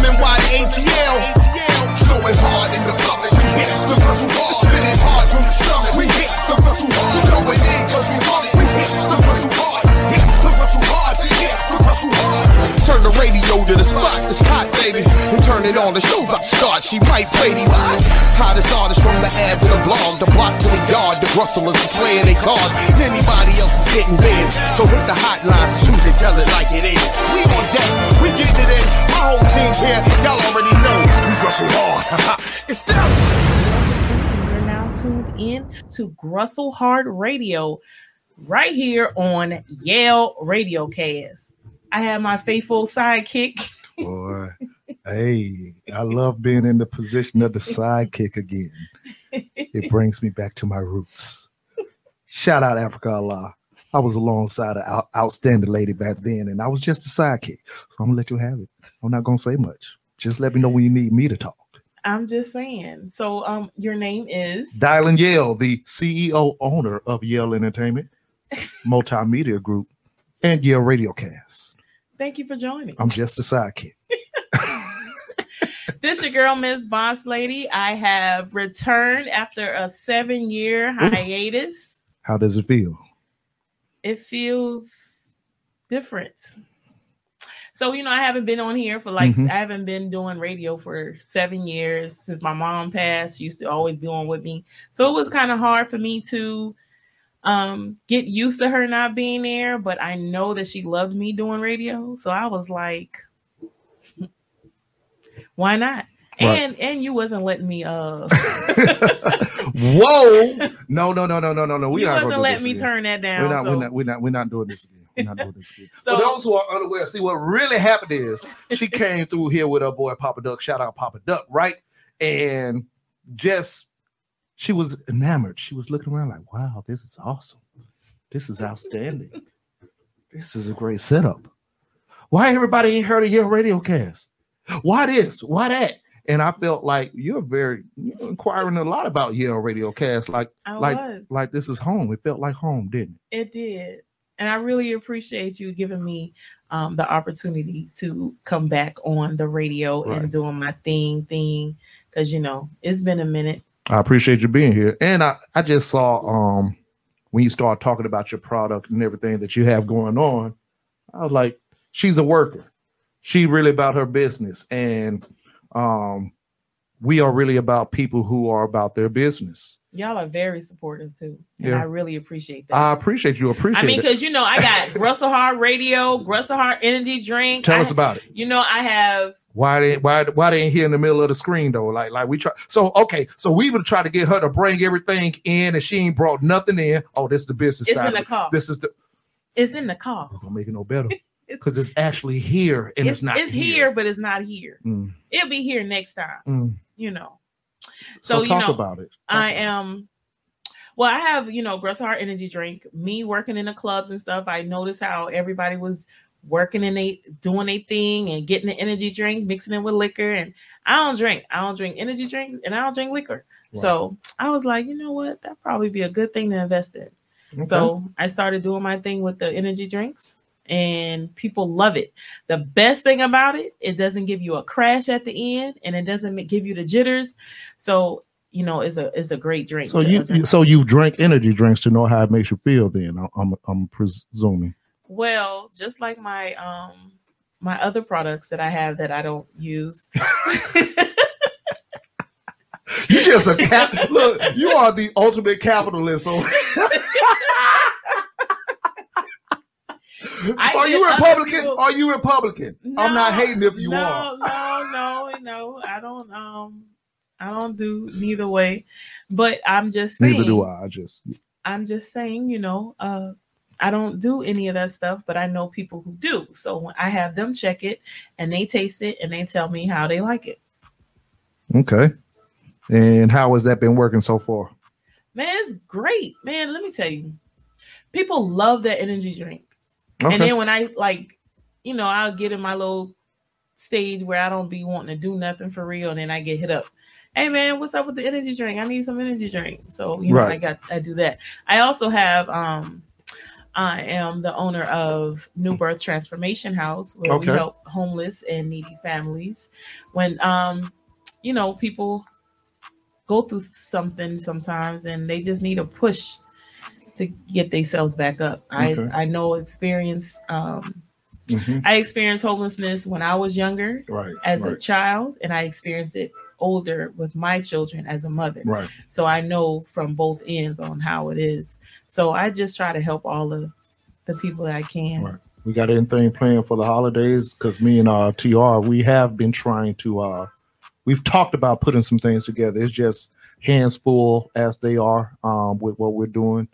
them in YATL. Flowing hard in the public, we hit the Grustle Hard. Spinning hard from the stomach, we hit the Grustle Hard. Going in cause we want it, we hit the Grustle Hard. Hit the Grustle Hard, we hit the Grustle Hard. Turn the radio to the spot, it's hot, baby. And turn it on, the show about to start, she might play the hottest artist from the ad to the blonde. The block to the yard, the Grustlers are slaying their cards. Anybody else is hitting bids, so hit the hotline, choose it, tell it like it is. We on deck, we getting it in. My whole team's here, y'all already know. We Grustle Hard, it's them. You're now tuned in to Grustle Hard Radio, right here on Yale RadioCast. I have my faithful sidekick. Boy, hey, I love being in the position of the sidekick again. It brings me back to my roots. Shout out Africa Allah. I was alongside an outstanding lady back then, and I was just a sidekick. So I'm going to let you have it. I'm not going to say much. Just let me know when you need me to talk. I'm just saying. So your name is? Dylan Yale, the CEO owner of Yale Entertainment, Multimedia Group, and Yale RadioCast. Thank you for joining. I'm just a sidekick. This your girl, Miss Boss Lady. I have returned after a 7-year hiatus. How does it feel? It feels different. So, you know, I haven't been on here for like, I haven't been doing radio for 7 years since my mom passed. She used to always be on with me. So it was kind of hard for me to get used to her not being there, but I know that she loved me doing radio. So I was like, why not? Right. And you wasn't letting me Whoa. No. We not wasn't letting me turn that down. We're not doing this again. We're not doing this again. So for those who are unaware, see what really happened is she came through here with her boy Papa Duck. Shout out Papa Duck, right? And just she was enamored. She was looking around like, wow, this is awesome. This is outstanding. This is a great setup. Why everybody ain't heard of your RadioCast? Why this? Why that? And I felt like you're inquiring a lot about Yale RadioCast. Like this is home. It felt like home, didn't it? It did. And I really appreciate you giving me the opportunity to come back on the radio and doing my thing. Because, you know, it's been a minute. I appreciate you being here. And I just saw when you start talking about your product and everything that you have going on, I was like, she's a worker. She really about her business, and we are really about people who are about their business. Y'all are very supportive too, and I really appreciate that. I appreciate you. Because you know I got Grustle Hard Radio, Grustle Hard Energy Drink. Tell us about it. You know I have. Why they ain't here in the middle of the screen though? Like we try. So we would try to get her to bring everything in, and she ain't brought nothing in. Oh, this is the business side. It's in the car. It's in the car. Don't make it no better. Because it's actually here and it's not here. It's here, but it's not here. Mm. It'll be here next time, you know. So talk about it. I have, you know, Grustle Hard Energy Drink. Me working in the clubs and stuff, I noticed how everybody was working and doing their thing and getting the energy drink, mixing it with liquor. And I don't drink energy drinks and I don't drink liquor. Wow. So I was like, you know what? That'd probably be a good thing to invest in. Okay. So I started doing my thing with the energy drinks. And people love it. The best thing about it, it doesn't give you a crash at the end, and it doesn't give you the jitters. So you know, it's a great drink. So you drink energy drinks to know how it makes you feel. Then I'm presuming. Well, just like my my other products that I have that I don't use. You just a look. You are the ultimate capitalist. So. Are you Republican? No, I'm not hating if you are. No. I don't do neither way. But I'm just saying. Neither do I. I'm just saying. You know, I don't do any of that stuff. But I know people who do. So when I have them check it, and they taste it, and they tell me how they like it. Okay. And how has that been working so far? Man, it's great. Man, let me tell you, people love that energy drink. Okay. And then when I I'll get in my little stage where I don't be wanting to do nothing for real. And then I get hit up. Hey man, what's up with the energy drink? I need some energy drink. So, you know, I do that. I also have I am the owner of New Birth Transformation House, where we help homeless and needy families. When, you know, people go through something sometimes and they just need a push to get themselves back up. I experienced homelessness when I was younger as a child, and I experienced it older with my children as a mother. Right. So I know from both ends on how it is. So I just try to help all of the people that I can. Right. We got anything planned for the holidays? Because me and TR, we have been trying to, we've talked about putting some things together. It's just hands full as they are with what we're doing.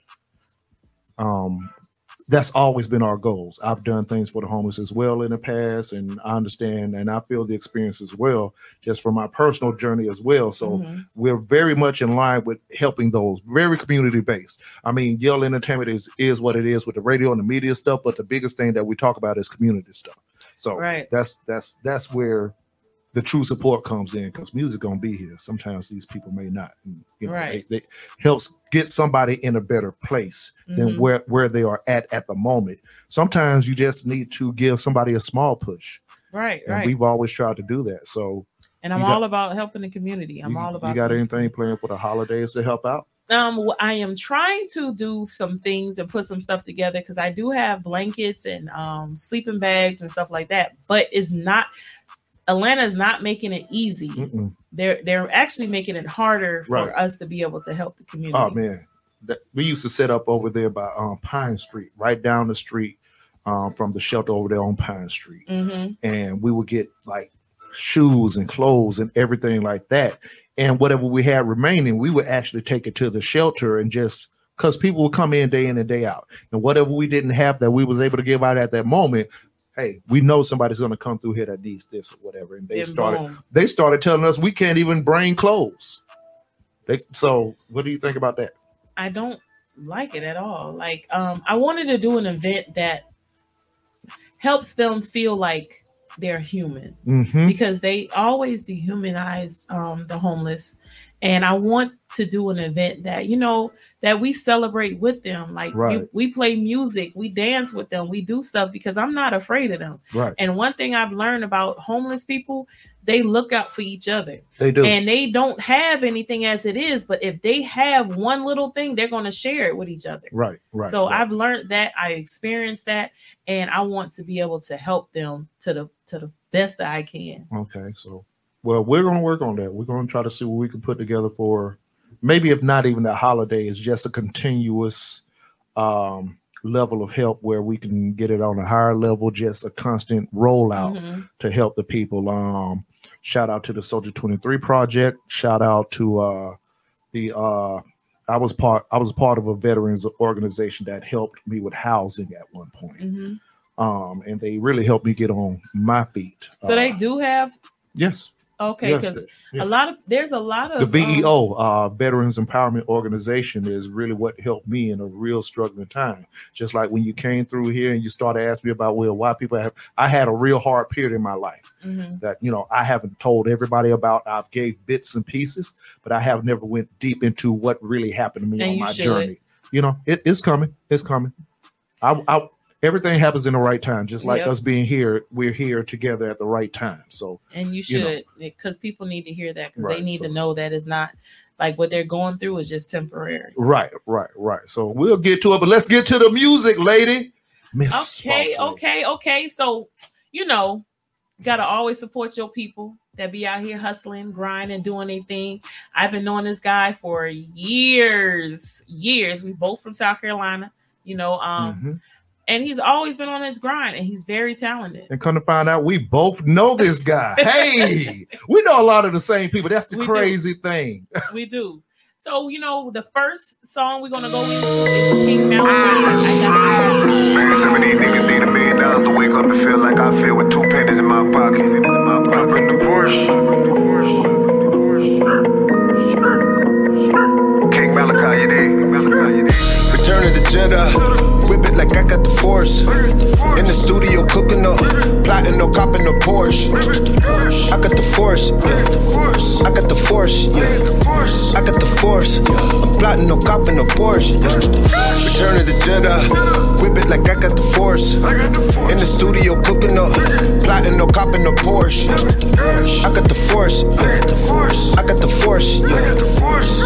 That's always been our goals. I've done things for the homeless as well in the past, and I understand and I feel the experience as well, just from my personal journey as well. So we're very much in line with helping those, very community-based. I mean, Yale Entertainment is what it is with the radio and the media stuff, but the biggest thing that we talk about is community stuff. So that's where the true support comes in, because music gonna be here. Sometimes these people may not. And, you know, it helps get somebody in a better place than where they are at the moment. Sometimes you just need to give somebody a small push. And we've always tried to do that. So, and I'm all about helping the community. I'm all about. You got anything planned for the holidays to help out? I am trying to do some things and put some stuff together, because I do have blankets and sleeping bags and stuff like that. But it's not. Atlanta is not making it easy. They're actually making it harder for us to be able to help the community. Oh man, we used to set up over there by Pine Street, right down the street from the shelter over there on Pine Street, and we would get like shoes and clothes and everything like that. And whatever we had remaining, we would actually take it to the shelter and just. Because people would come in and day out, and whatever we didn't have that we was able to give out at that moment. Hey, we know somebody's going to come through here that needs this or whatever. And they started telling us we can't even bring clothes. So what do you think about that? I don't like it at all. Like, I wanted to do an event that helps them feel like they're human, because they always dehumanize the homeless. And I want to do an event that, you know, that we celebrate with them. Like we play music, we dance with them, we do stuff, because I'm not afraid of them. Right. And one thing I've learned about homeless people, they look out for each other. They do. And they don't have anything as it is, but if they have one little thing, they're going to share it with each other. Right. So I've learned that, I experienced that, and I want to be able to help them to the best that I can. Okay, so. Well, we're going to work on that. We're going to try to see what we can put together for maybe, if not even the holiday, it's just a continuous level of help where we can get it on a higher level, just a constant rollout to help the people. Shout out to the Soldier 23 Project. Shout out to I was part of a veterans organization that helped me with housing at one point. And they really helped me get on my feet. So they do have. Yes. Okay, because there's a lot of the VEO, Veterans Empowerment Organization, is really what helped me in a real struggling time. Just like when you came through here and you started asking me about why people have. I had a real hard period in my life that I haven't told everybody about. I've gave bits and pieces, but I have never went deep into what really happened to me on my journey. You know, it's coming. It's coming. Everything happens in the right time, just like us being here. We're here together at the right time. So, and you should, because people need to hear that, because they need to know that it's not like what they're going through is just temporary. Right. So we'll get to it, but let's get to the music, lady. Miss okay. So, gotta always support your people that be out here hustling, grinding, doing anything. I've been knowing this guy for years. We both from South Carolina, and he's always been on his grind, and he's very talented. And come to find out, we both know this guy. Hey, we know a lot of the same people. That's the crazy thing. We do. So, the first song we're going to go into is King Malachi. Man, some of these niggas need $1 million to wake up and feel like I feel with two pennies in my pocket. Up in the Porsche. King Malachi, you there? Return of the Jedi. Whip it like I got the force. In the studio cooking up, plotting no cop in the Porsche. I got the force. I got the force. I got the force. I'm plotting, no cop and no Porsche. Return of the Jedi, whip it like I got the force. In the studio cooking up, plotting, no cop and no Porsche. I got the force, I got the force, I got the force, I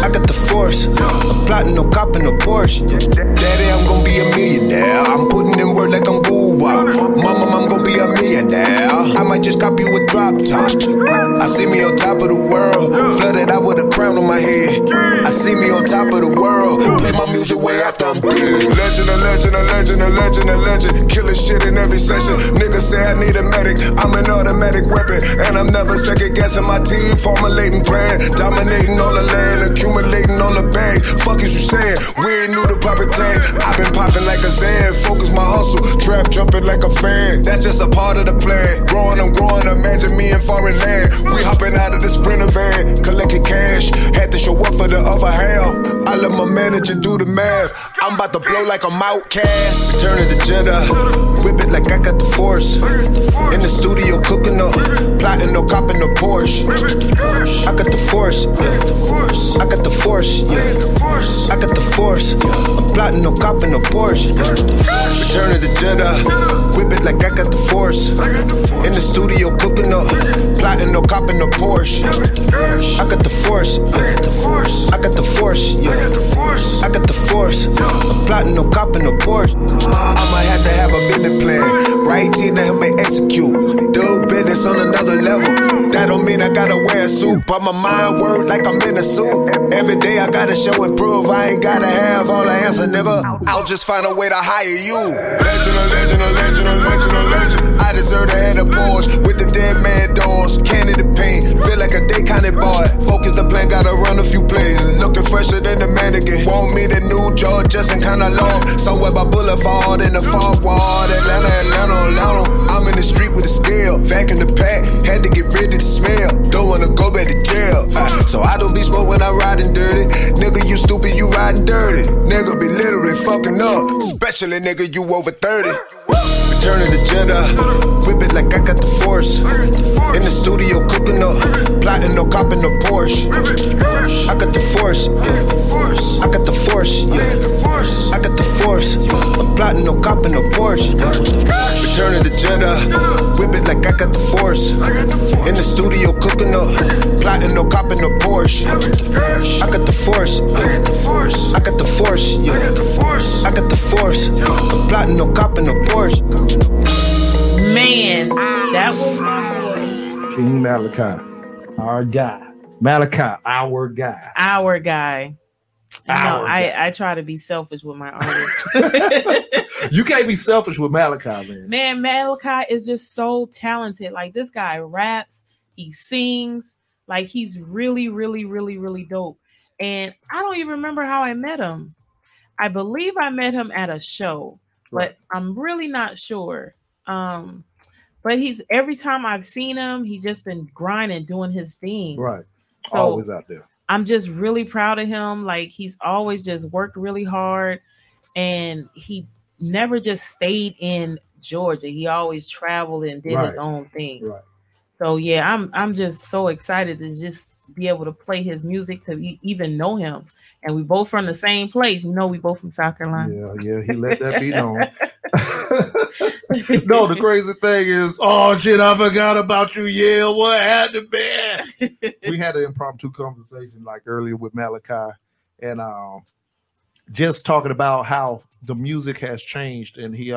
got the force. I'm plotting, no cop and no Porsche. Daddy, I'm gonna be a millionaire. I'm putting in work like I'm woo. Mama, I'm gonna be a millionaire. I might just cop you a drop top. I see me on top of the world, flooded out with a crown on my head. I see me on top of the world, play my music way after I'm dead. Legend, a legend, a legend, a legend, a legend. Killing shit in every session. Niggas say I need a medic, I'm an automatic weapon. And I'm never second guessing my team, formulating brand. Dominating all the land, accumulating all the bag. Fuck is you saying? We ain't new to poppin' tag. I've been popping like a Zan, focus my hustle. Trap jumping like a fan, that's just a part of the plan. Growing and growing, imagine me in foreign land. We hopping out of the Sprinter van, collecting cash. Had to show up for the other half. I let my manager do the math. I'm about to blow like I'm outcast. Turn it to Jedi, whip it like I got the force. In the studio cooking up, plotting, no cop in the Porsche. I got the force, I got the force, I got the force. I'm plotting, no cop in the Porsche. Return it to Jedi, whip it like I got the force. In the studio cooking up, plotting, no cop in the Porsche. I got the force, I got the force, I got the force, I got the force, I got the force. I'm plotting, no cop in the Porsche. I might have to have a business plan, right team that help me execute. Do business on another level, that don't mean I gotta wear a suit. But my mind work like I'm in a suit. Every day I gotta show and prove, I ain't gotta have all the answer, nigga. I'll just find a way to hire you. Legend, a legend, a legend, a legend, a legend. I deserve to have a Porsche with the dead man doors. Candy the paint, feel like a day kind of boy. Focus the plan, gotta run a few plays. Looking fresher than the mannequin. Want me the new George, just and kinda long. Somewhere by Boulevard in the far wall. Atlanta, Atlanta, Atlanta. I'm in the street with a scale. Back in the pack, had to get rid of the smell. Don't wanna go back to jail. So I don't be smoked when I riding dirty. Nigga, you stupid, you riding dirty. Nigga be literally fucking up. Especially nigga, you over 30. Return of the Jedi, whip it like I got the force. In the studio cooking up, plotting, no cop in the Porsche. I got the force, I got the force, I got the force. I'm plotting, no cop in the Porsche. Return of the Jedi, whip it like I got the force. In the studio cooking up, plotting, no cop in the Porsche. I got the force, I got the force, I got the force. I'm plotting, no cop in the Porsche. Man, that was my boy, King Malachi, our guy. Malachi, our guy. Our guy. I try to be selfish with my artists. You can't be selfish with Malachi, man. Man, Malachi is just so talented. Like, this guy raps, he sings. Like, he's really, really, really, really dope. And I don't even remember how I met him. I believe I met him at a show, right, but I'm really not sure. But he's, every time I've seen him, he's just been grinding, doing his thing. Right. So always out there. I'm just really proud of him. Like, he's always just worked really hard, and he never just stayed in Georgia. He always traveled and did his own thing. Right. So yeah, I'm just so excited to just be able to play his music, to even know him. And we both from the same place. You know, we both from South Carolina. Yeah, he let that be known. No, the crazy thing is, oh shit, I forgot about you, Yale. What happened, man? We had an impromptu conversation like earlier with Malachi, and just talking about how the music has changed, and he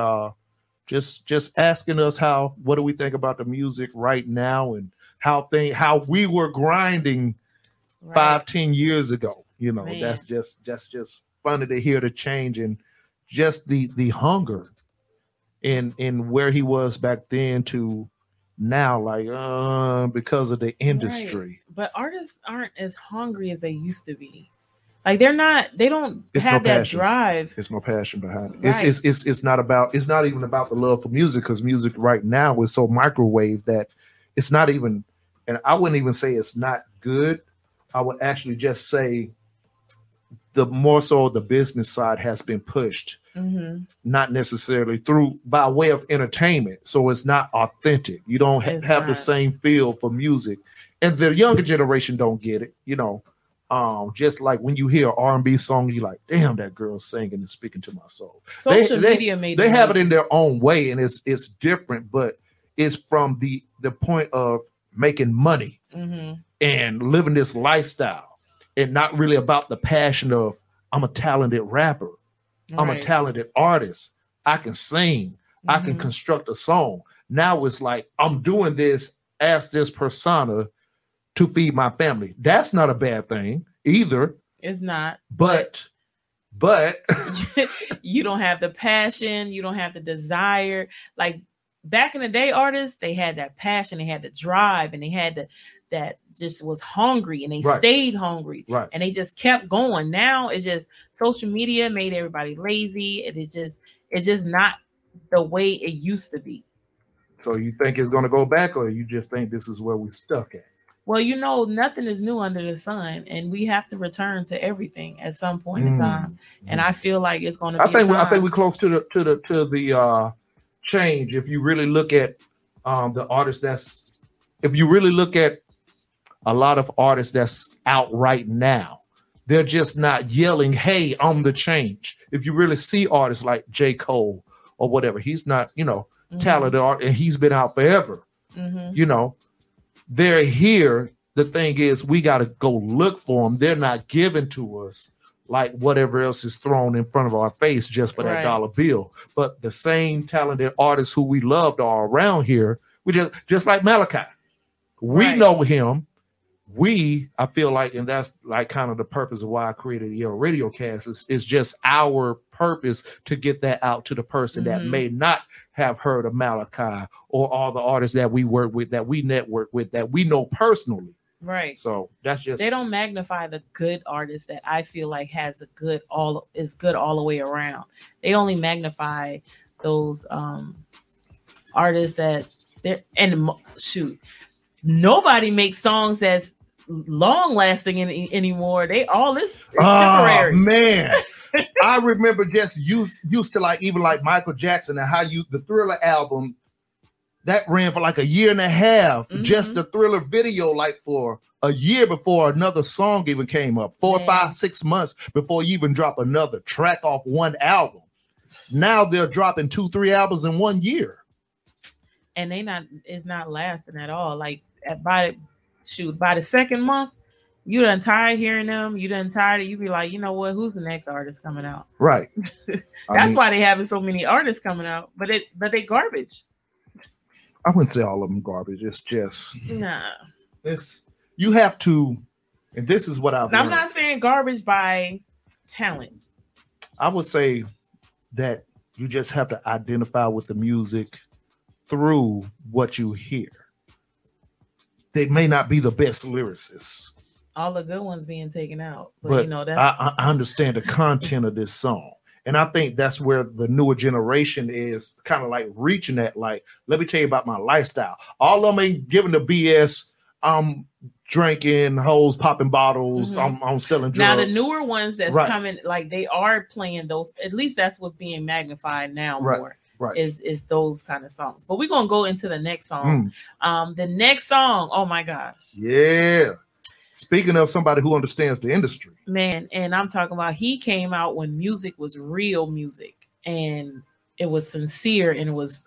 just asking us what do we think about the music right now, and how we were grinding 5-10 years ago. You know, man, that's just funny to hear the change, and just the hunger in where he was back then to now, like because of the industry. Right. But artists aren't as hungry as they used to be. Like, they're not. They don't have that drive. There's no passion behind it. Right. It's not about. It's not even about the love for music, because music right now is so microwave that it's not even. And I wouldn't even say it's not good. I would actually just say the more so the business side has been pushed, not necessarily through by way of entertainment. So it's not authentic. You don't have the same feel for music, and the younger generation don't get it. You know, Just like when you hear an R&B song, you're like, damn, that girl's singing and speaking to my soul. Social media made it. They have it in their own way, and it's different, but it's from the point of making money and living this lifestyle, and not really about the passion of I'm a talented rapper, I'm a talented artist, I can sing, I can construct a song. Now it's like I'm doing this as this persona to feed my family. That's not a bad thing either. It's not. But you don't have the passion, you don't have the desire. Like back in the day, artists, they had that passion, they had the drive, and they had that just was hungry, and they stayed hungry, and they just kept going. Now it's just social media made everybody lazy, and it's just not the way it used to be. So you think it's going to go back, or you just think this is where we stuck at? Well, you know, nothing is new under the sun, and we have to return to everything at some point in time. And I feel like it's going to be I think we're close to the change. If you really look at the artists a lot of artists that's out right now, they're just not yelling, hey, I'm the change. If you really see artists like J. Cole or whatever, he's not, talented art, and he's been out forever, They're here. The thing is, we got to go look for them. They're not given to us like whatever else is thrown in front of our face just for that dollar bill. But the same talented artists who we loved are around here. We just like Malachi. We know him. I feel like, and that's like kind of the purpose of why I created Yale RadioCast is just our purpose to get that out to the person that may not have heard of Malachi or all the artists that we work with, that we network with, that we know personally. Right. So that's just, they don't magnify the good artist that I feel like has the good all the way around. They only magnify those artists that they're, and shoot, nobody makes songs that's long lasting anymore. They all this temporary. Oh man. I remember just used to like even like Michael Jackson and how the Thriller album that ran for like a year and a half, just the Thriller video like for a year before another song even came up, 4, 5, 6 months before you even drop another track off one album. Now they're dropping 2, 3 albums in 1 year. And it's not lasting at all. Like by the second month, you done tired hearing them. You done tired. You be like, you know what? Who's the next artist coming out? Right. That's why they having so many artists coming out, but they garbage. I wouldn't say all of them garbage. It's just you have to, and this is what I've. I'm not saying garbage by talent. I would say that you just have to identify with the music through what you hear. They may not be the best lyricists. All the good ones being taken out, but that's... I understand the content of this song, and I think that's where the newer generation is kind of like reaching that. Like, let me tell you about my lifestyle. All of them ain't giving the BS. I'm drinking, hoes popping bottles. I'm selling drugs. Now the newer ones that's coming, like they are playing those. At least that's what's being magnified now more. Right. Is those kind of songs. But we're gonna go into the next song. The next song, oh my gosh. Yeah. Speaking of somebody who understands the industry. Man, and I'm talking about he came out when music was real music, and it was sincere, and it was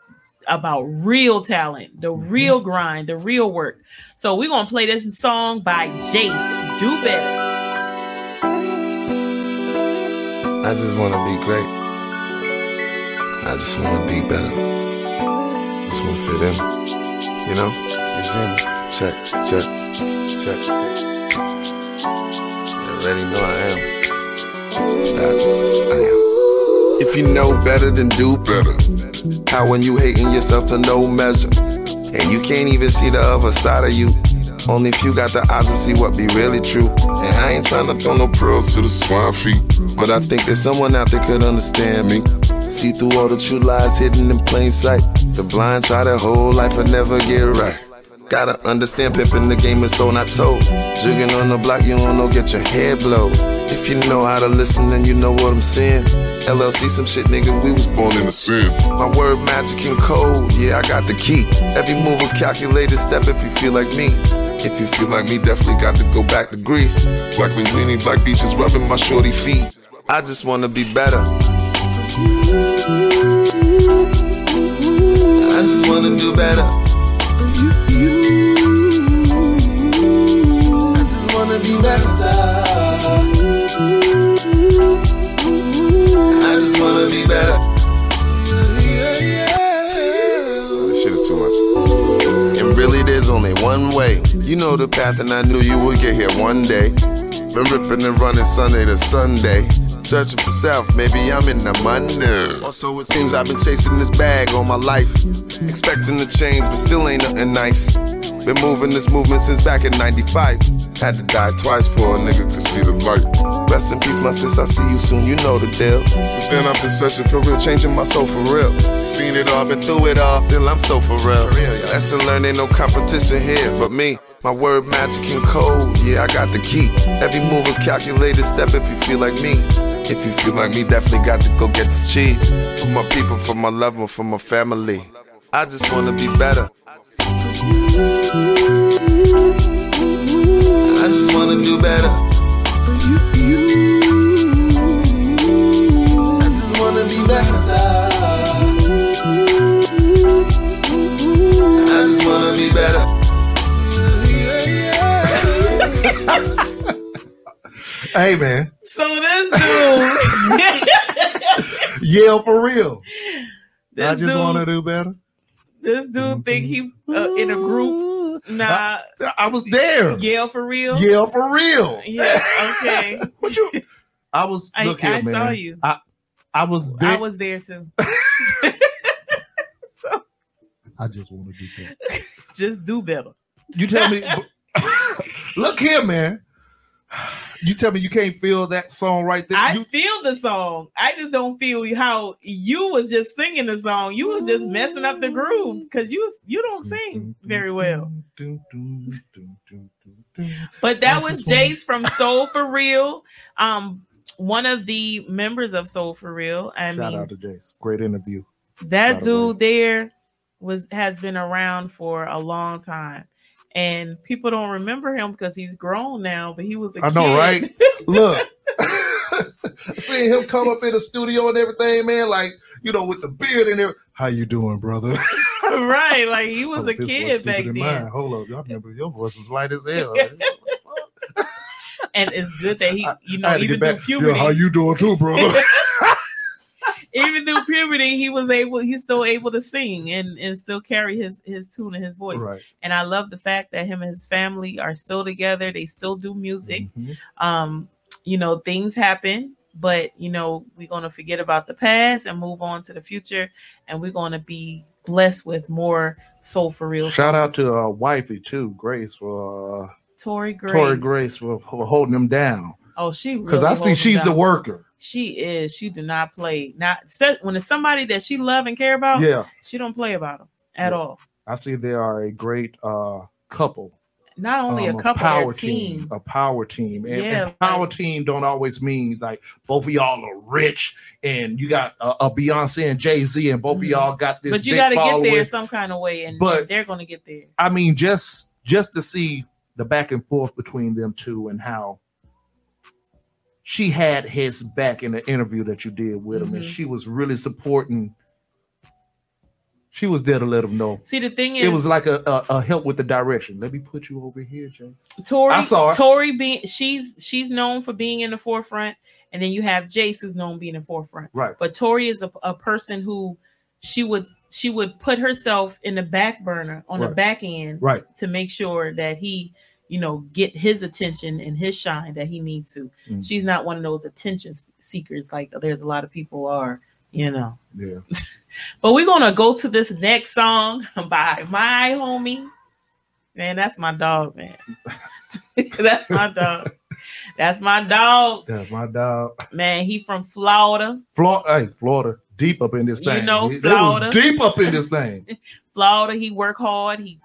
about real talent, the real grind, the real work. So we're gonna play this song by Jace, Do Better. I just wanna be great. I just want to be better. Just want to fit in. You know? You see me? Check, check, check. You already know I am. I am. If you know better, then do better. How when you hating yourself to no measure, and you can't even see the other side of you. Only if you got the eyes to see what be really true. And I ain't trying to throw no pearls to the swine feet, but I think that someone out there could understand me. See through all the true lies hidden in plain sight. The blind try their whole life and never get right. Gotta understand pimping the game is so not told. Jugging on the block, you don't know, get your head blown. If you know how to listen, then you know what I'm saying. LLC some shit, nigga, we was born in a sin. My word magic and code, yeah, I got the key. Every move a calculated step if you feel like me. If you feel like me, definitely got to go back to Greece. Black linguini, black beaches, rubbing my shorty feet. I just wanna be better. I just wanna do better. I just wanna be better. I just wanna be better. This shit is too much. And really there's only one way. You know the path and I knew you would get here one day. Been ripping and running Sunday to Sunday. Searching for self, maybe I'm in the money. Also it seems I've been chasing this bag all my life. Expecting to change, but still ain't nothing nice. Been moving this movement since back in 95. Had to die twice for a nigga could see the light. Rest in peace, my sis, I'll see you soon, you know the deal. Since then I've been searching for real, changing my soul for real. Seen it all, been through it all, still I'm so for real. Lesson learned, ain't no competition here but me. My word magic and code, yeah, I got the key. Every move a calculated step if you feel like me. If you feel like me, definitely got to go get this cheese. For my people, for my loved one, for my family. I just wanna be better. I just wanna do better. I just wanna be better. I just wanna be better. Hey man. So this dude Yale for real. This I just want to do better. This dude think he in a group. Nah, I was there. Yale for real. Yale for real. Yeah. Okay. What you? I was. Look here, I man. Saw you. I was. There. I was there too. So, I just want to do better. Just do better. You tell me. Look here, man. You tell me you can't feel that song right there. I feel the song. I just don't feel how you was just singing the song. You was just messing up the groove because you don't sing very well. But that was Jace from Soul For Real. One of the members of Soul For Real. Shout out to Jace. Great interview. That dude there has been around for a long time. And people don't remember him because he's grown now, but he was a kid. I know, right? Look, seeing him come up in the studio and everything, man, like, you know, with the beard and everything. How you doing, brother? Right, like he was a kid back then. Mine. Hold up, y'all remember your voice was light as hell. And it's good that he, you know, even through puberty. How you doing too, brother? Even through puberty, he's still able to sing and still carry his tune and his voice. Right. And I love the fact that him and his family are still together. They still do music. Mm-hmm. You know, things happen, but you know, we're gonna forget about the past and move on to the future, and we're gonna be blessed with more Soul For Real. Shout out to wifey too, Grace, for Tori Grace for holding them down. Oh, she really, because I see she's the worker. She is. She do not play. Not especially when it's somebody that she love and care about. Yeah, she don't play about them at all. I see they are a great couple. Not only a couple, a power team. A power team, and power team don't always mean like both of y'all are rich and you got a Beyonce and Jay-Z and both of y'all got this. But you got to get there some kind of way, and they're going to get there. I mean, just to see the back and forth between them two and how. She had his back in the interview that you did with him, and she was really supporting. She was there to let him know. See, the thing is, it was like a help with the direction. Let me put you over here, Jace. Tori being she's known for being in the forefront, and then you have Jace who's known being in the forefront. Right. But Tori is a person who she would put herself in the back burner on the back end, right, to make sure that he, you know, get his attention and his shine that he needs to. Mm-hmm. She's not one of those attention seekers like there's a lot of people are, you know. Yeah. But we're going to go to this next song by my homie. Man, that's my dog, man. That's my dog. That's my dog. That's my dog. Man, he from Florida. Florida. Deep up in this thing. You know, Florida. It was deep up in this thing. Florida, he work hard. He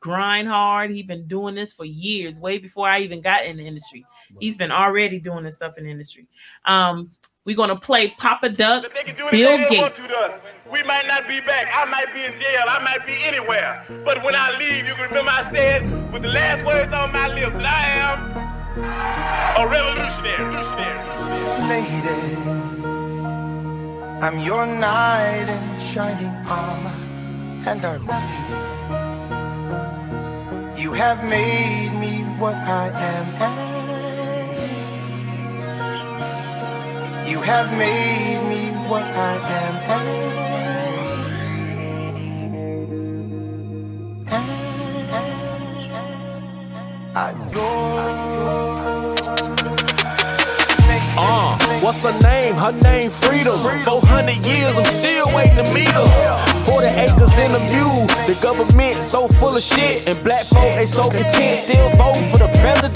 grind hard. He's been doing this for years, way before I even got in the industry. He's been already doing this stuff in the industry. We're going to play Papa Duck, Bill Gates. We might not be back. I might be in jail. I might be anywhere. But when I leave, you can remember I said with the last words on my lips that I am a revolutionary. Lady, I'm your knight in shining armor, and I love you. You have made me what I am. You have made me what I am, and what's her name? Her name Freedom. 400 years, I'm still waiting to meet her. 40 acres in a mule, the government so full of shit, and black folk they so content, still voting for the president.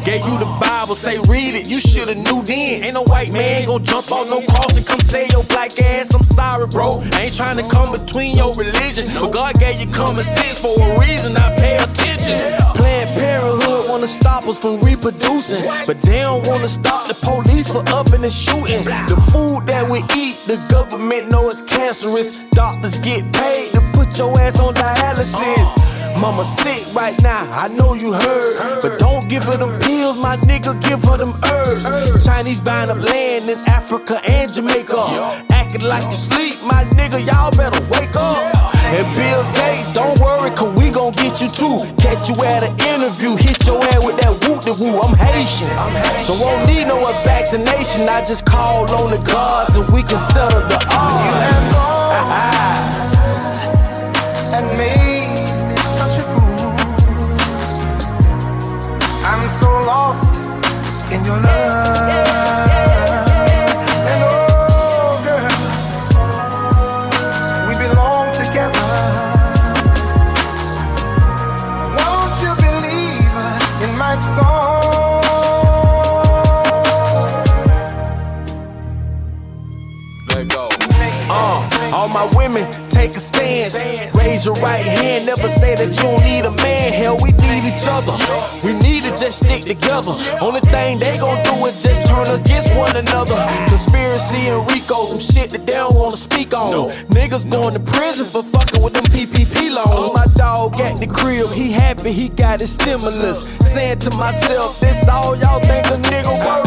Gave you the Bible, say read it, you shoulda knew then. Ain't no white man gon' jump on no cross and come say your black ass I'm sorry, bro. I ain't tryna come between your religion, but God gave you common sense for a reason. I pay attention. Planned Parenthood wanna stop us from reproducing, but they don't wanna stop the police from upping and shooting. The food that we eat, the government know it's cancerous. Doctors get paid to put your ass on dialysis. Mama sick right now, I know you heard. But don't give her them pills, my nigga, give her them herbs. Chinese buying up land in Africa and Jamaica. Acting like you sleep, my nigga, y'all better wake up. And Bill Gates, don't worry, cause we gon' get you too. Catch you at an interview, hit your head with that whoop-de-woo. I'm Haitian, so won't need no vaccination. I just call on the gods and we can settle the odds. You have gone and made me such a fool. I'm so lost in your love. My women, take a stand, raise your right hand, never say that you don't need a man. Hell, we need each other, we need to just stick together. Only thing they gon' do is just turn against one another. Conspiracy and Rico, some shit that they don't wanna speak on. Niggas going to prison for fucking with them PPP loans. My dog at the crib, he happy, he got his stimulus. Saying to myself, this all y'all think a nigga worth?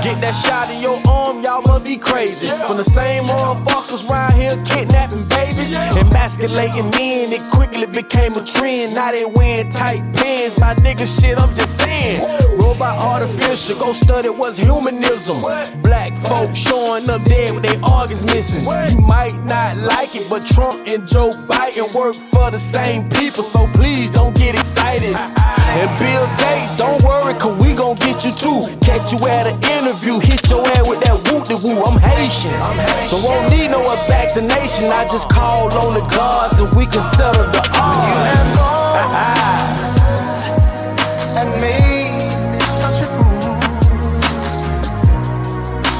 Get that shot in your arm, y'all must be crazy. From the same motherfuckers round here kidnapping babies, emasculating men, it quickly became a trend. Now they wearing tight pants, my nigga shit, I'm just saying. Robot artificial, go study what's humanism. Black folk showing up dead with their organs missing. You might not like it, but Trump and Joe Biden work for the same people, so please don't get excited. And Bill Gates, don't worry, cause we gon' get you too. Catch you at an interview. You hit your head with that whoop-de-woo. I'm Haitian, so won't need no vaccination. I just call on the gods and we can settle the odds. You have gone and made me such a fool.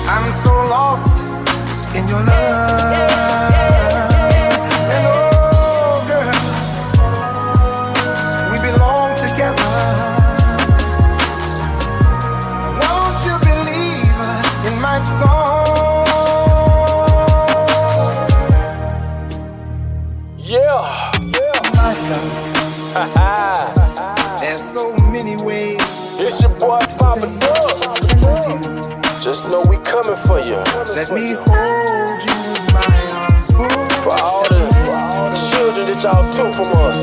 I'm so lost in your love. There's so many ways. It's your boy Papa Duck. Just know we coming for you. Let me hold you in my arms. For all the children that y'all took from us,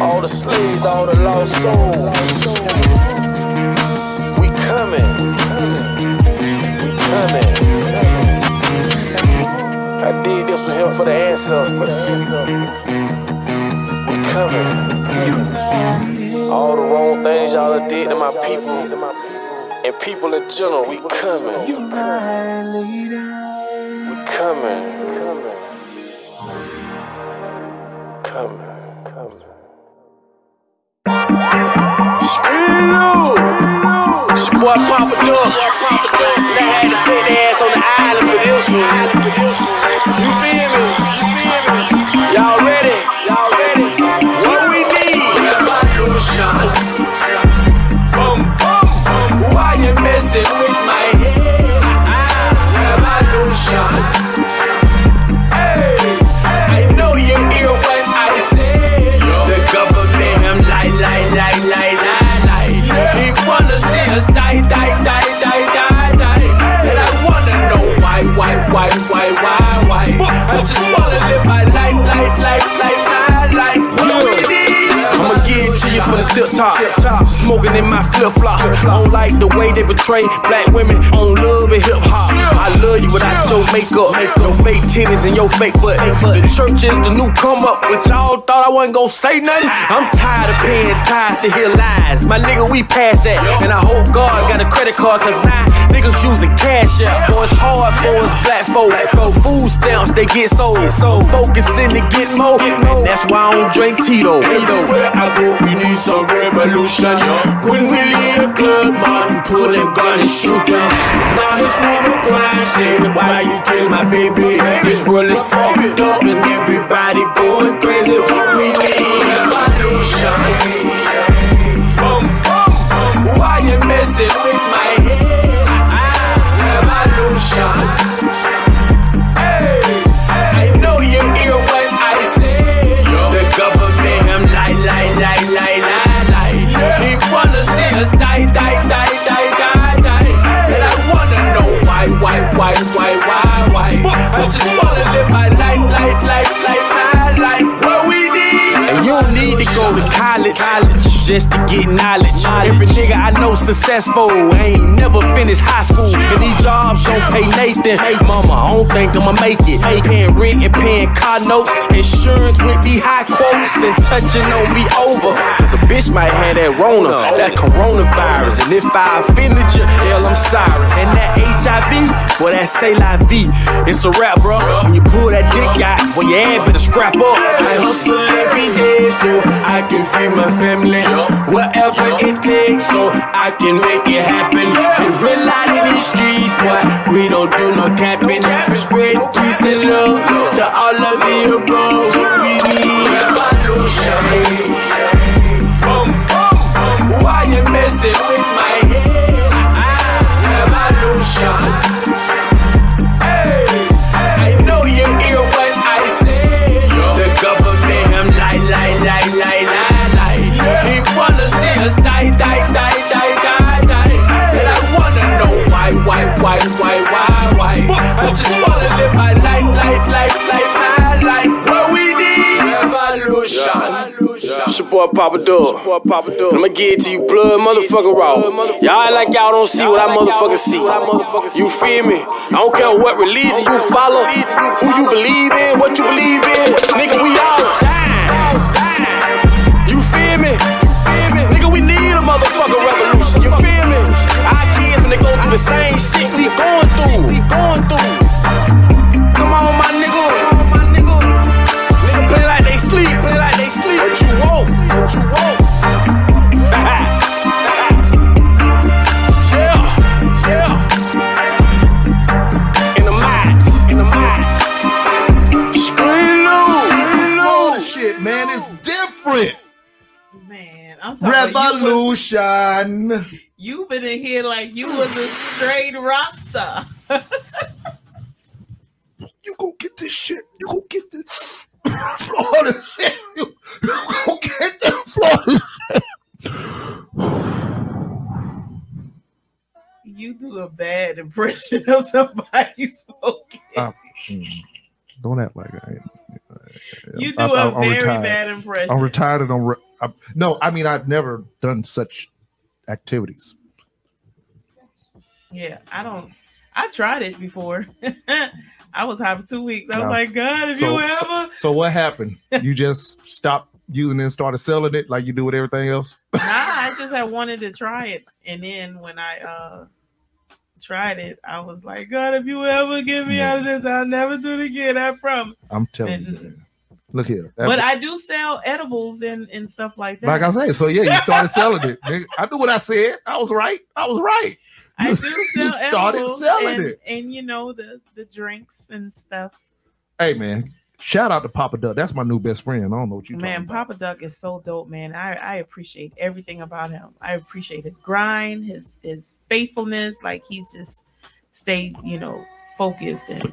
all the slaves, all the lost souls, we coming. We coming. I did this one here for the ancestors. Coming. All the wrong things y'all have did to my people, and people in general, we coming. We coming. Coming. Coming. Scream you! It's your boy Papa Duck. I had to take the ass on the island for this one. You feel me? Y'all ready? Y'all ready? Boom, boom, boom. Why you messing with my head? top, smoking in my flip-flops. I don't like the way they betray black women on love and hip-hop. I love you without your makeup, your fake titties and your fake butt. The church is the new come-up, which y'all thought I wasn't gonna say nothing. I'm tired of paying tithes to hear lies. My nigga, we past that, and I hope God got a credit card, cause now niggas using cash out. Boy, it's hard for us black folk. For food stamps, they get sold. So focusing to get more, and that's why I don't drink Tito. Everywhere I go, we need some revolution. When we leave the club, Martin pulling gun and shooting. Now his mama crying, saying, why you kill my baby? This world is fucked up and everybody going crazy. What we need is revolution. Boom, boom, boom. Why you messing with my head? Revolution. Hey, I know you hear what I said. The government, I'm lie. They wanna see us die. And I wanna know why. I just wanna live my life. What we need. And you don't need to go to college. Just to get knowledge. Every nigga I know successful, ain't never finished high school. And these jobs don't pay Nathan. Hey mama, I don't think I'ma make it. Paying rent and paying car notes, insurance with the high quotes and touching on me over. Cause a bitch might have that Rona, that coronavirus. And if I offended you, hell I'm sorry. And that HIV, boy that say la vie. It's a rap bro, when you pull that dick out, boy your ass better scrap up. I hustle every day so I can feed my family. Whatever it takes, so I can make it happen. It's real out in these streets, boy. We don't do no capping. Spread peace and love to all of the above. We need revolution. Boom, boom, boom. Why you messing with my head? Revolution. Hey, I know you hear what I said. The government, I'm lie. They wanna see us die. And I wanna know why. I just wanna live my life. What we need, revolution. It's your boy Papa Duck. I'ma give it to you blood motherfucker raw. Y'all like y'all don't see what I motherfucking see. You feel me? I don't care what religion you follow, who you believe in, what you believe in. Nigga, we all motherfucking revolution, you feel me? Our kids when they go through the same shit we going through. Come on, my nigga. Nigga play like they sleep. But you woke. Yeah. In the mind. Scream loose. Shit, man, it's different. Revolution. You've been in here like you was a straight rock star. You gonna get this shit. You gonna get this Florida shit. You gonna get this Florida shit. You do a bad impression of somebody smoking. Don't act like I am. You do a very bad impression. I'm retired and I mean, I've never done such activities. Yeah, I tried it before. I was high for 2 weeks. I was like, God, if you ever. So what happened? You just stopped using it and started selling it like you do with everything else? Nah, I just had wanted to try it. And then when I tried it, I was like, God, if you ever get me out of this, I'll never do it again. I promise. I'm telling you. Man. Look here. But I do sell edibles and stuff like that. Like I say, so yeah, you started selling it. I knew what I said. I was right. I do sell you started selling it. And you know, the drinks and stuff. Hey, man. Shout out to Papa Duck. That's my new best friend. I don't know what you're talking about. Papa Duck is so dope, man. I appreciate everything about him. I appreciate his grind, his faithfulness. Like, he's just stayed, focused and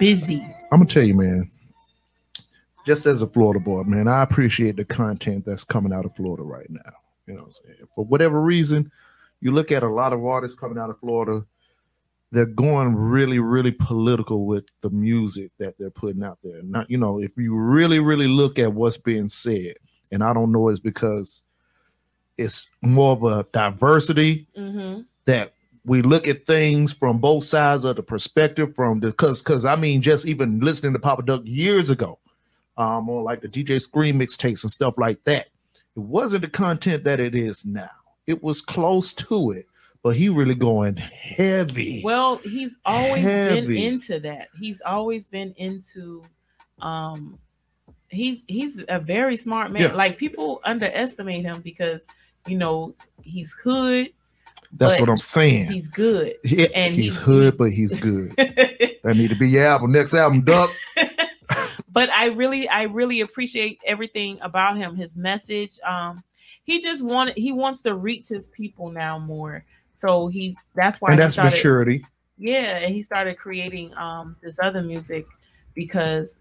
busy. I'm going to tell you, man. Just as a Florida boy, man, I appreciate the content that's coming out of Florida right now. You know what I'm saying? For whatever reason, you look at a lot of artists coming out of Florida, they're going really, really political with the music that they're putting out there. Not, if you really, really look at what's being said, and I don't know it's because it's more of a diversity that we look at things from both sides of the perspective from the, cause I mean, just even listening to Papa Duck years ago, on like the DJ Scream mixtapes and stuff like that. It wasn't the content that it is now. It was close to it, but he really going heavy. Well, he's always been into that. He's always been into, he's a very smart man. Yeah. Like people underestimate him because, you know, he's hood. That's what I'm saying. He's good. Yeah, and he's hood, but he's good. That need to be your album. Next album, Duck. But I really appreciate everything about him. His message. He wants to reach his people now more. So that's maturity. Yeah, and he started creating this other music because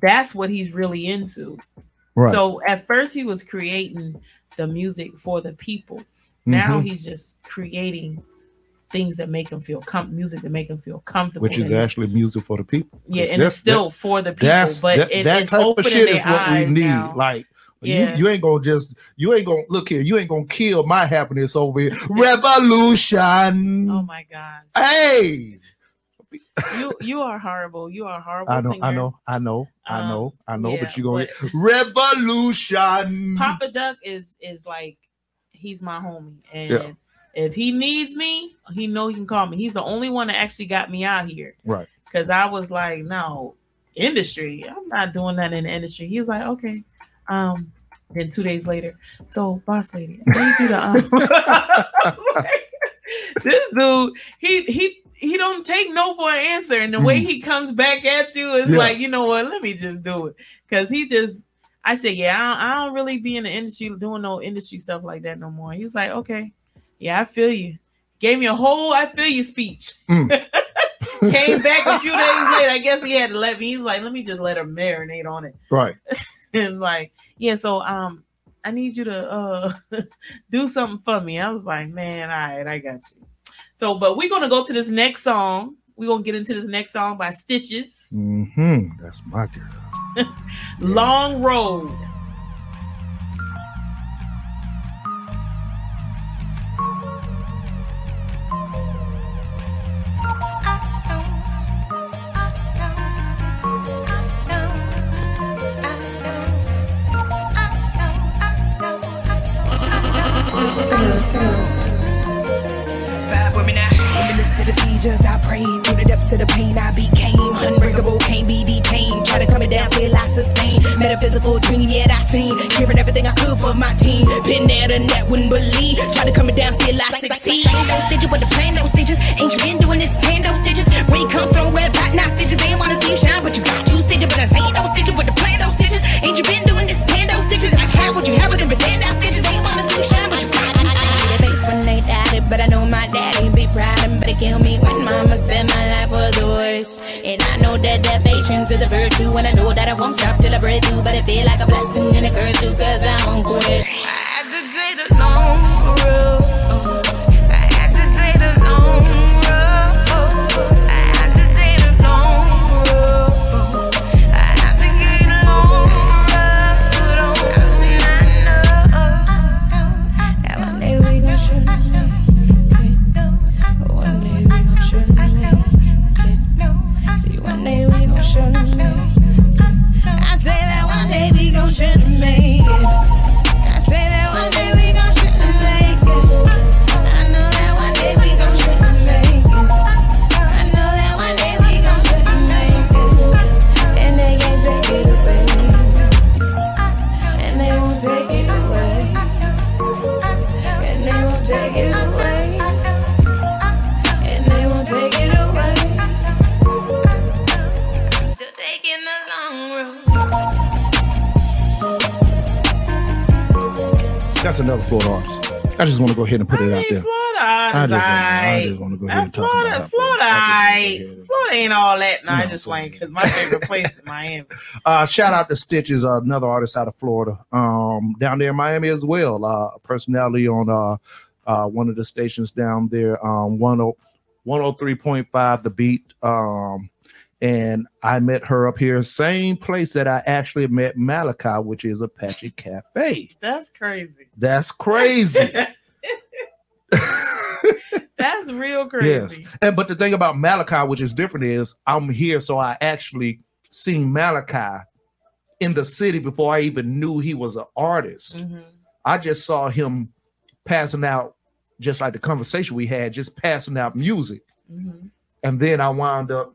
that's what he's really into. Right. So at first he was creating the music for the people. Now he's just creating things that make him feel music that make him feel comfortable, which is actually music for the people. Yeah, and it's still for the people. That type of shit is what we need. Now. Like, yeah. You ain't gonna kill my happiness over here. Revolution. Oh my gosh. Hey. You are horrible. You are horrible. I know. Yeah, but you're gonna revolution. Papa Duck is like. He's my homie, and if he needs me, he know he can call me. He's the only one that actually got me out here, right? Because I was like, no, industry, I'm not doing that in the industry. He was like, okay. Then 2 days later, so boss lady, I need you to like, this dude, he don't take no for an answer, and the way he comes back at you is like, you know what? Let me just do it, because he just. I said, I don't really be in the industry doing no industry stuff like that no more. He was like, okay. Yeah, I feel you. Gave me a whole I feel you speech. Came back a few days later. I guess he had to let me. He's like, let me just let her marinate on it. Right. And like, yeah, so I need you to do something for me. I was like, man, all right, I got you. So, but we're going to go to this next song. We're going to get into this next song by Stitches. That's my girl. Long Road. I prayed through the depths of the pain. I became unbreakable, can't be detained. Try to come it down, still I sustain. Metaphysical dream, yet I seen. Giving everything I could for my team. Been there and that wouldn't believe. Try to come it down, still I succeed. Those stitches with the plain, those stitches. Ain't you been doing this 10, those stitches. Where you come from, red pot, now stitches. They wanna see you shine, but you got two stitches. But I say those stitches with the plain, those stitches. Ain't you been doing this 10, those stitches. I had what you have with them, but then now stitches. They wanna see you shine, but you got two stitches. Face when they doubted, but I know my daddy be proud and better kill me. Mama said my life was the worst, and I know that patience is a virtue, and I know that I won't stop till I break through, but it feel like a blessing and a curse too, cause I won't quit. I had to take the long road. I had to take the long road. I had to take the long road. I had to get the long road. I've seen I know. Now one day we gon' shoot me. One day. See, one day we gon' show them. I say that one day we gon' show them make it. I say that one day we gon' show them make it. I know that one day we gon' show them make it. I know that one day we gon' show them make it. And they can't take it away. And they won't take it away. And they won't take it away. That's another Florida artist. I just want to go ahead and put it out there. Florida artist, I just want to go ahead and talk about it. Florida ain't all that. No, I just like because my favorite place is Miami. Shout out to Stitches, another artist out of Florida, down there in Miami as well. Personality on one of the stations down there, 103.5 The Beat. And I met her up here, same place that I actually met Malachi, which is Apache Cafe. That's crazy. That's crazy. That's real crazy. Yes. And but the thing about Malachi, which is different, is I'm here, so I actually seen Malachi in the city before I even knew he was an artist. Mm-hmm. I just saw him passing out, just like the conversation we had, just passing out music. Mm-hmm. And then I wound up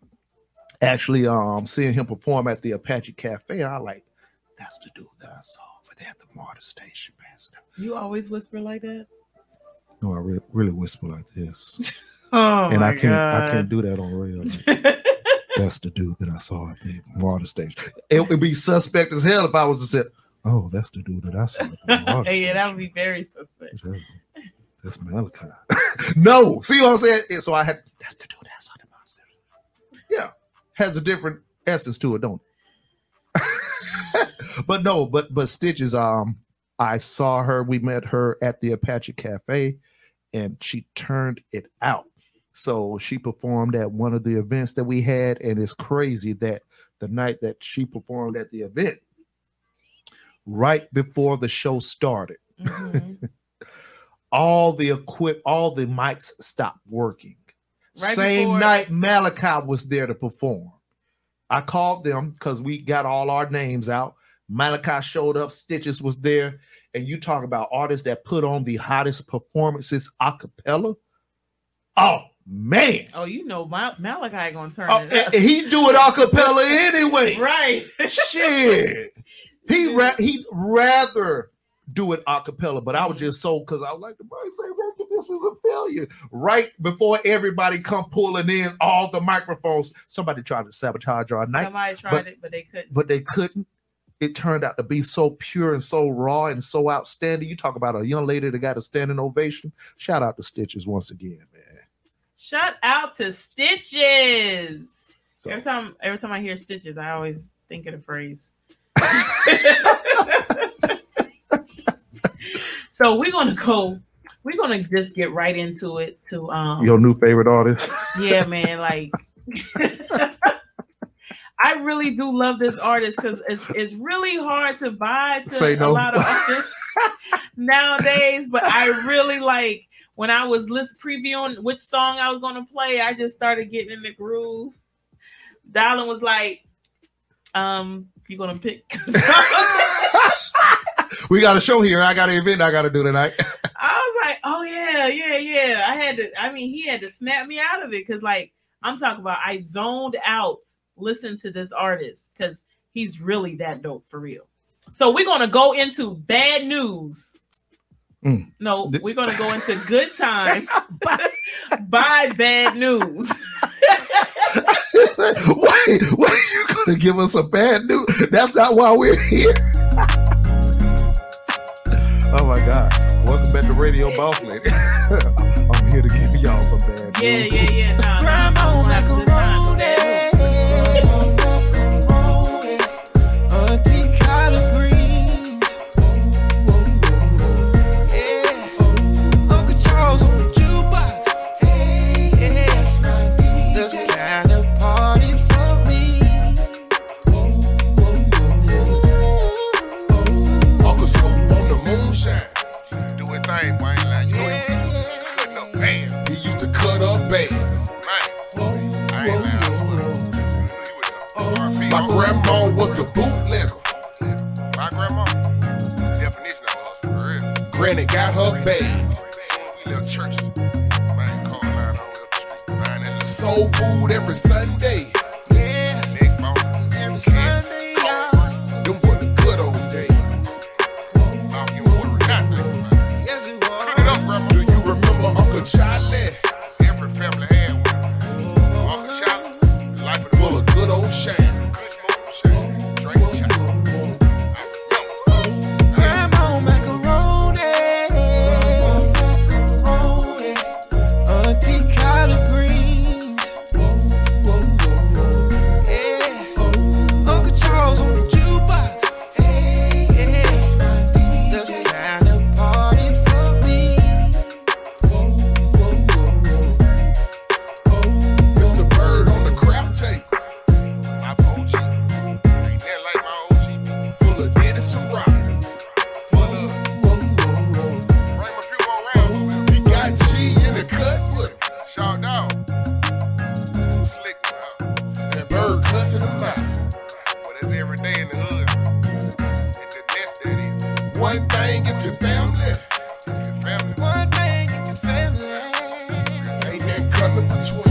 actually seeing him perform at the Apache Cafe, and I like, that's the dude that I saw over there at the Marta Station passing out. You always whisper like that? No, I really whisper like this. Oh, and I can't do that on radio. That's the dude that I saw at the Marta Station. It would be suspect as hell if I was to say, "Oh, that's the dude that I saw at the Marta Station." Yeah, that would be very suspect. That's Malachi. No, see what I'm saying? And so I had. That's the dude that I saw at the Marta Station. Yeah, has a different essence to it, don't it? But no, but Stitches. I saw her. We met her at the Apache Cafe, and she turned it out. So she performed at one of the events that we had, and it's crazy that the night that she performed at the event, right before the show started, mm-hmm. all the mics stopped working. Right Same before. Night Malachi was there to perform. I called them because we got all our names out. Malachi showed up, Stitches was there, and you talk about artists that put on the hottest performances a cappella. Oh man! Oh, you know Malachi gonna turn it up. He do it a cappella anyway, right? Shit, he'd rather do it a cappella, but I was just sold because I was like, the boy say, this is a failure. Right before everybody come pulling in all the microphones, somebody tried to sabotage our night. Somebody tried but they couldn't. It turned out to be so pure and so raw and so outstanding. You talk about a young lady that got a standing ovation. Shout out to Stitches once again, man. Shout out to Stitches. So. Every time I hear Stitches, I always think of the phrase. So we're gonna just get right into it to your new favorite artist. Yeah, man, like I really do love this artist because it's really hard to vibe to a lot of artists nowadays. But I really like when I was previewing which song I was gonna play. I just started getting in the groove. Dylan was like, "You gonna pick?" We got a show here. I got an event I got to do tonight. I was like, "Oh yeah." He had to snap me out of it because, like, I'm talking about I zoned out. Listen to this artist because he's really that dope for real. So we're gonna go into Bad Newz. No, we're gonna go into Good Time by Bad Newz. Why are you gonna give us a bad news? That's not why we're here. Oh my God! Welcome back to Radio Boss Lady. I'm here to give y'all some bad news. Yeah. Grandma like a macaroni. Was the bootlegger. My grandma, definition of a hustler. Granny got her baby. We left church. Mine called out on the street. Soul food every Sunday. Yeah. Leg bone. Every Sunday. Them were the good old days. Mouth you order nothing. Yes, you are. Pick it up, grandma. Do you remember Uncle Charlie? Every family had one. Uncle Charlie, life is full of good old shame. That's a rock. Bring a few more rounds. We got G in the cut with him. Shout out. Slick, huh? And Bird cussing him out. But it's every day in the hood. It's the nest that is. One thing if your family. If your family. One thing if your family. Ain't that coming between.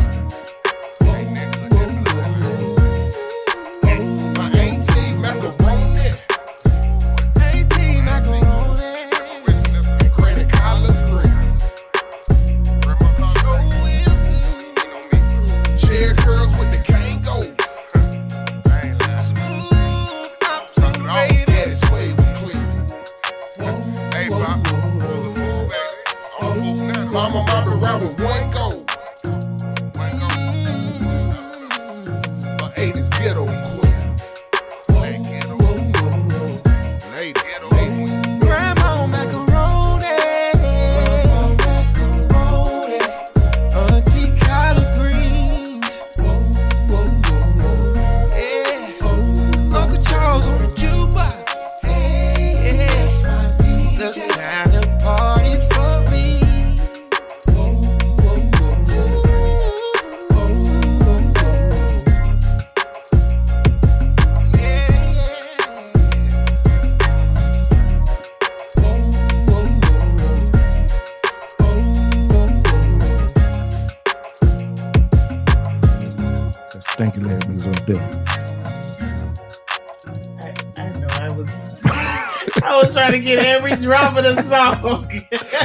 The song.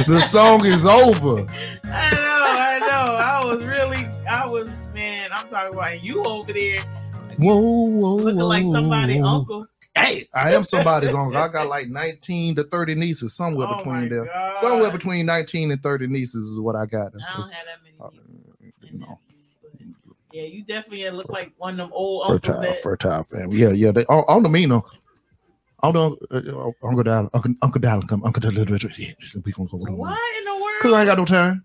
The song is over. I know. Man, I'm talking about you over there. Whoa. Looking like somebody's uncle. Hey, I am somebody's uncle. I got like 19 to 30 nieces somewhere between there. God. Somewhere between 19 and 30 nieces is what I got. I don't have that many nieces. No. Yeah, you definitely look like one of them old uncles. Fertile family. Yeah. They on the mean uncle. Uncle Dylan, come. Uncle Dylan, why in the world? Because I ain't got no time.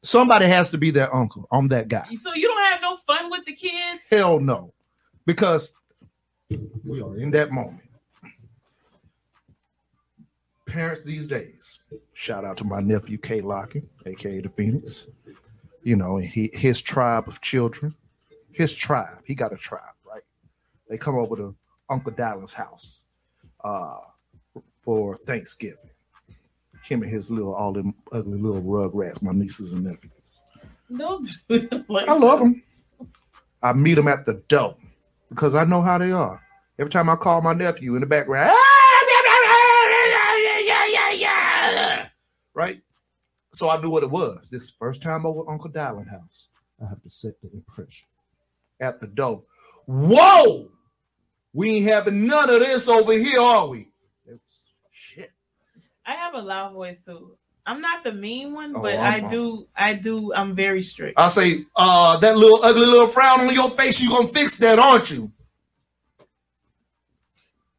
Somebody has to be that uncle. I'm that guy. So you don't have no fun with the kids? Hell no, because we are in that moment. Parents these days. Shout out to my nephew K. Locker, aka the Phoenix. You know, and his tribe of children. His tribe. He got a tribe, right? They come over to Uncle Dylan's house. For Thanksgiving, him and his little, all them ugly little rugrats, my nieces and nephews. Nope. I love them. I meet them at the door because I know how they are. Every time I call my nephew in the background, right? So I knew what it was. This first time over Uncle Dylan house, I have to set the impression at the door. Whoa! We ain't having none of this over here, are we? Shit. I have a loud voice too. I'm not the mean one, but I do. I'm very strict. I say, that little ugly little frown on your face, you gonna fix that, aren't you?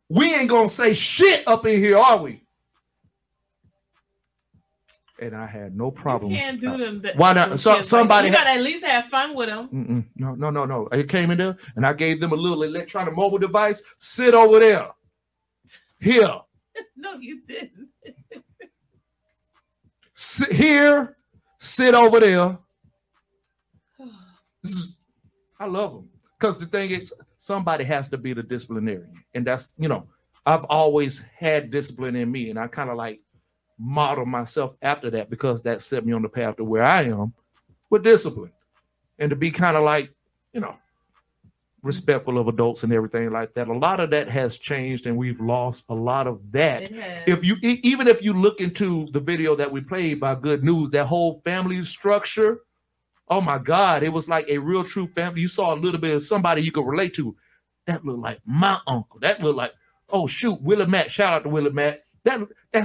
We ain't gonna say shit up in here, are we? And I had no problem. You can't do them. Why not? So, somebody. You gotta at least have fun with them. Mm-mm. No. I came in there and I gave them a little electronic mobile device. Sit over there. Here. No, you didn't. Sit here. Sit over there. I love them. Because the thing is, somebody has to be the disciplinarian. And that's, you know, I've always had discipline in me. And I kind of like model myself after that because that set me on the path to where I am with discipline and to be kind of like, you know, respectful of adults and everything like that. A lot of that has changed and we've lost a lot of that. Even if you look into the video that we played by Good News, that whole family structure, oh my God, it was like a real true family. You saw a little bit of somebody you could relate to. That looked like my uncle. That looked like, oh shoot, Willie Mack. Shout out to Willie Mack.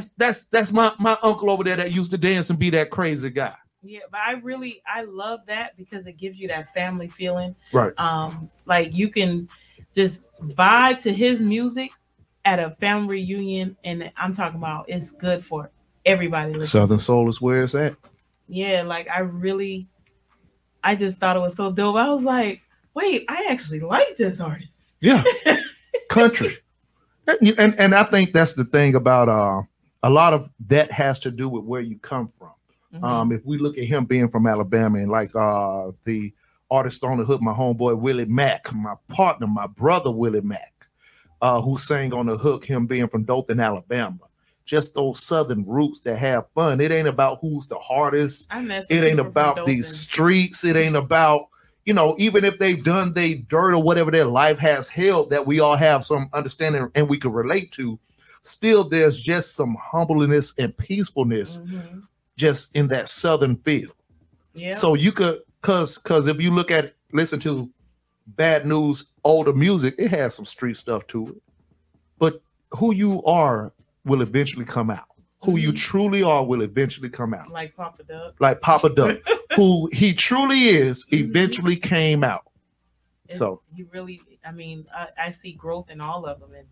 That's my uncle over there that used to dance and be that crazy guy. Yeah, but I love that because it gives you that family feeling. Right. Like you can just vibe to his music at a family reunion, and I'm talking about it's good for everybody listening. Southern Soul is where it's at. Yeah, like I just thought it was so dope. I was like, wait, I actually like this artist. Yeah. Country. And I think that's the thing about a lot of that has to do with where you come from. Mm-hmm. If we look at him being from Alabama and like the artist on the hook, my homeboy Willie Mack, my partner, my brother Willie Mack, who sang on the hook, him being from Dothan, Alabama. Just those Southern roots that have fun. It ain't about who's the hardest. It ain't about these streets. It ain't about, you know, even if they've done their dirt or whatever their life has held that we all have some understanding and we can relate to, still there's just some humbleness and peacefulness mm-hmm. just in that Southern feel. Yeah. So you could, cause if you look at, listen to Bad Newz, older music, it has some street stuff to it. But who you are will eventually come out. Who you truly are will eventually come out. Like Papa Duck. Who he truly is eventually came out. I see growth in all of them. And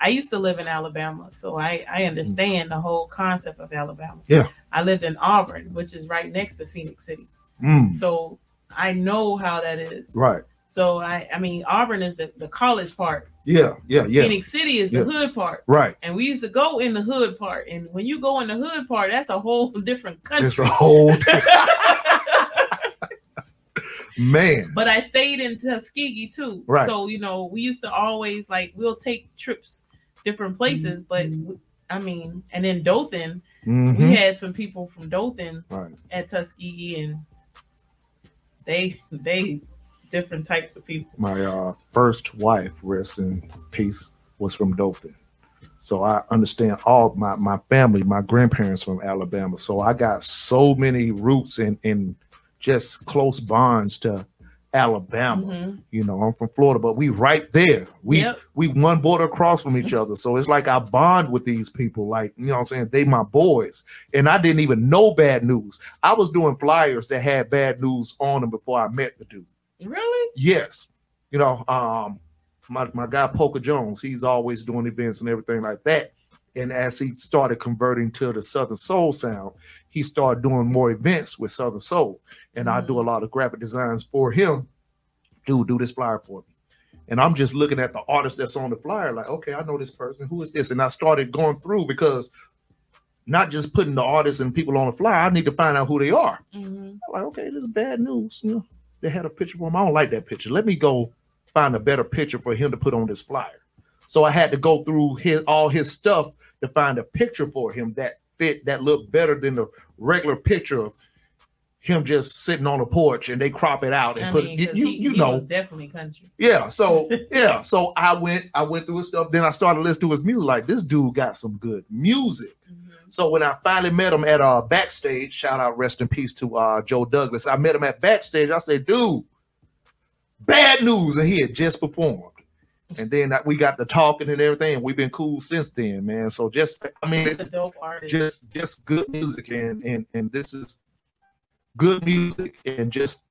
I used to live in Alabama, so I understand the whole concept of Alabama. Yeah. I lived in Auburn, which is right next to Phoenix City. Mm. So I know how that is. Right. So I mean, Auburn is the college part. Yeah. Phoenix City is the hood part. Right. And we used to go in the hood part. And when you go in the hood part, that's a whole different country. It's a whole man. But I stayed in Tuskegee too. Right. So, you know, we used to always like, we'll take trips different places, but I mean, and then Dothan, we had some people from Dothan at Tuskegee and they different types of people. My first wife, rest in peace, was from Dothan. So I understand all my family, my grandparents from Alabama. So I got so many roots and just close bonds to Alabama. Mm-hmm. You know, I'm from Florida, but we right there. We one border across from each other. So it's like I bond with these people. Like, you know what I'm saying? They my boys. And I didn't even know Bad Newz. I was doing flyers that had Bad Newz on them before I met the dude. Really? Yes. You know, my guy Poker Jones, he's always doing events and everything like that. And as he started converting to the Southern Soul sound, he started doing more events with Southern Soul. And I do a lot of graphic designs for him. Dude, do this flyer for me. And I'm just looking at the artist that's on the flyer, like, okay, I know this person. Who is this? And I started going through because not just putting the artists and people on the flyer, I need to find out who they are. Mm-hmm. I'm like, okay, this is Bad Newz, you know. They had a picture for him. I don't like that picture. Let me go find a better picture for him to put on this flyer. So I had to go through all his stuff to find a picture for him that fit, that looked better than the regular picture of him just sitting on a porch and they crop it out and he was definitely country. Yeah. So yeah. So I went through his stuff. Then I started listening to his music. Like, this dude got some good music. So when I finally met him at Backstage, shout out, rest in peace to Joe Douglas. I met him at Backstage. I said, dude, Bad Newz. And he had just performed. And then we got to talking and everything. And we've been cool since then, man. So just good music. And this is good music. And just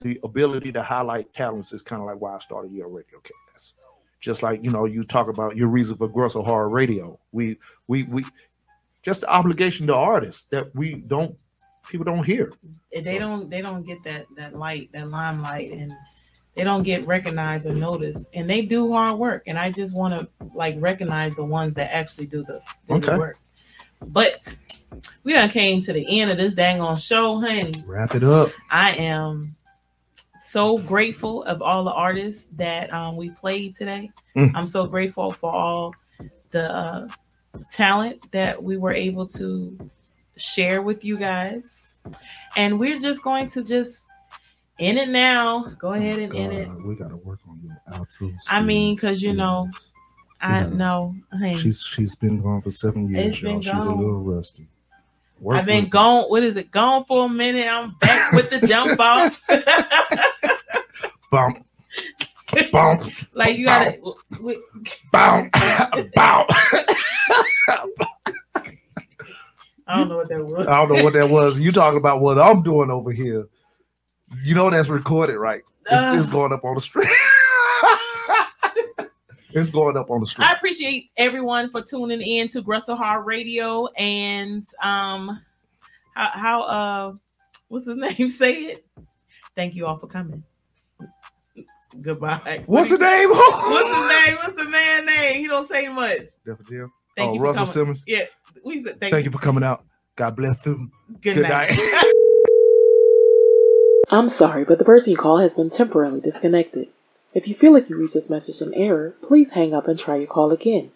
the ability to highlight talents is kind of like why I started Yale RadioCast. Just like, you know, you talk about your reason for Grustle Hard Radio. We just the obligation to artists that people don't hear. They don't get that light, that limelight, and they don't get recognized or noticed. And they do hard work. And I just want to like recognize the ones that actually do the work. But we done came to the end of this dang on show, honey. Wrap it up. I am so grateful of all the artists that we played today. I'm so grateful for all the talent that we were able to share with you guys, and we're just going to just end it now. Go ahead and end it. We gotta work on your outro. I mean, because you know, I know she's been gone for 7 years. She's a little rusty. I've been gone. What is it? Gone for a minute. I'm back with the jump off. Bump. Bump. Like you gotta. Bump. Bump. I don't know what that was. You talking about what I'm doing over here? You know that's recorded, right? It's going up on the stream. It's going up on the stream. I appreciate everyone for tuning in to Grustle Hard Radio, and what's his name? Say it. Thank you all for coming. Goodbye. What's the name? What's the man's name? He don't say much. Definitely. Thank you, Russell Simmons. Yeah, we said thank you for coming out. God bless you. Good night. I'm sorry, but the person you call has been temporarily disconnected. If you feel like you reached this message in error, please hang up and try your call again.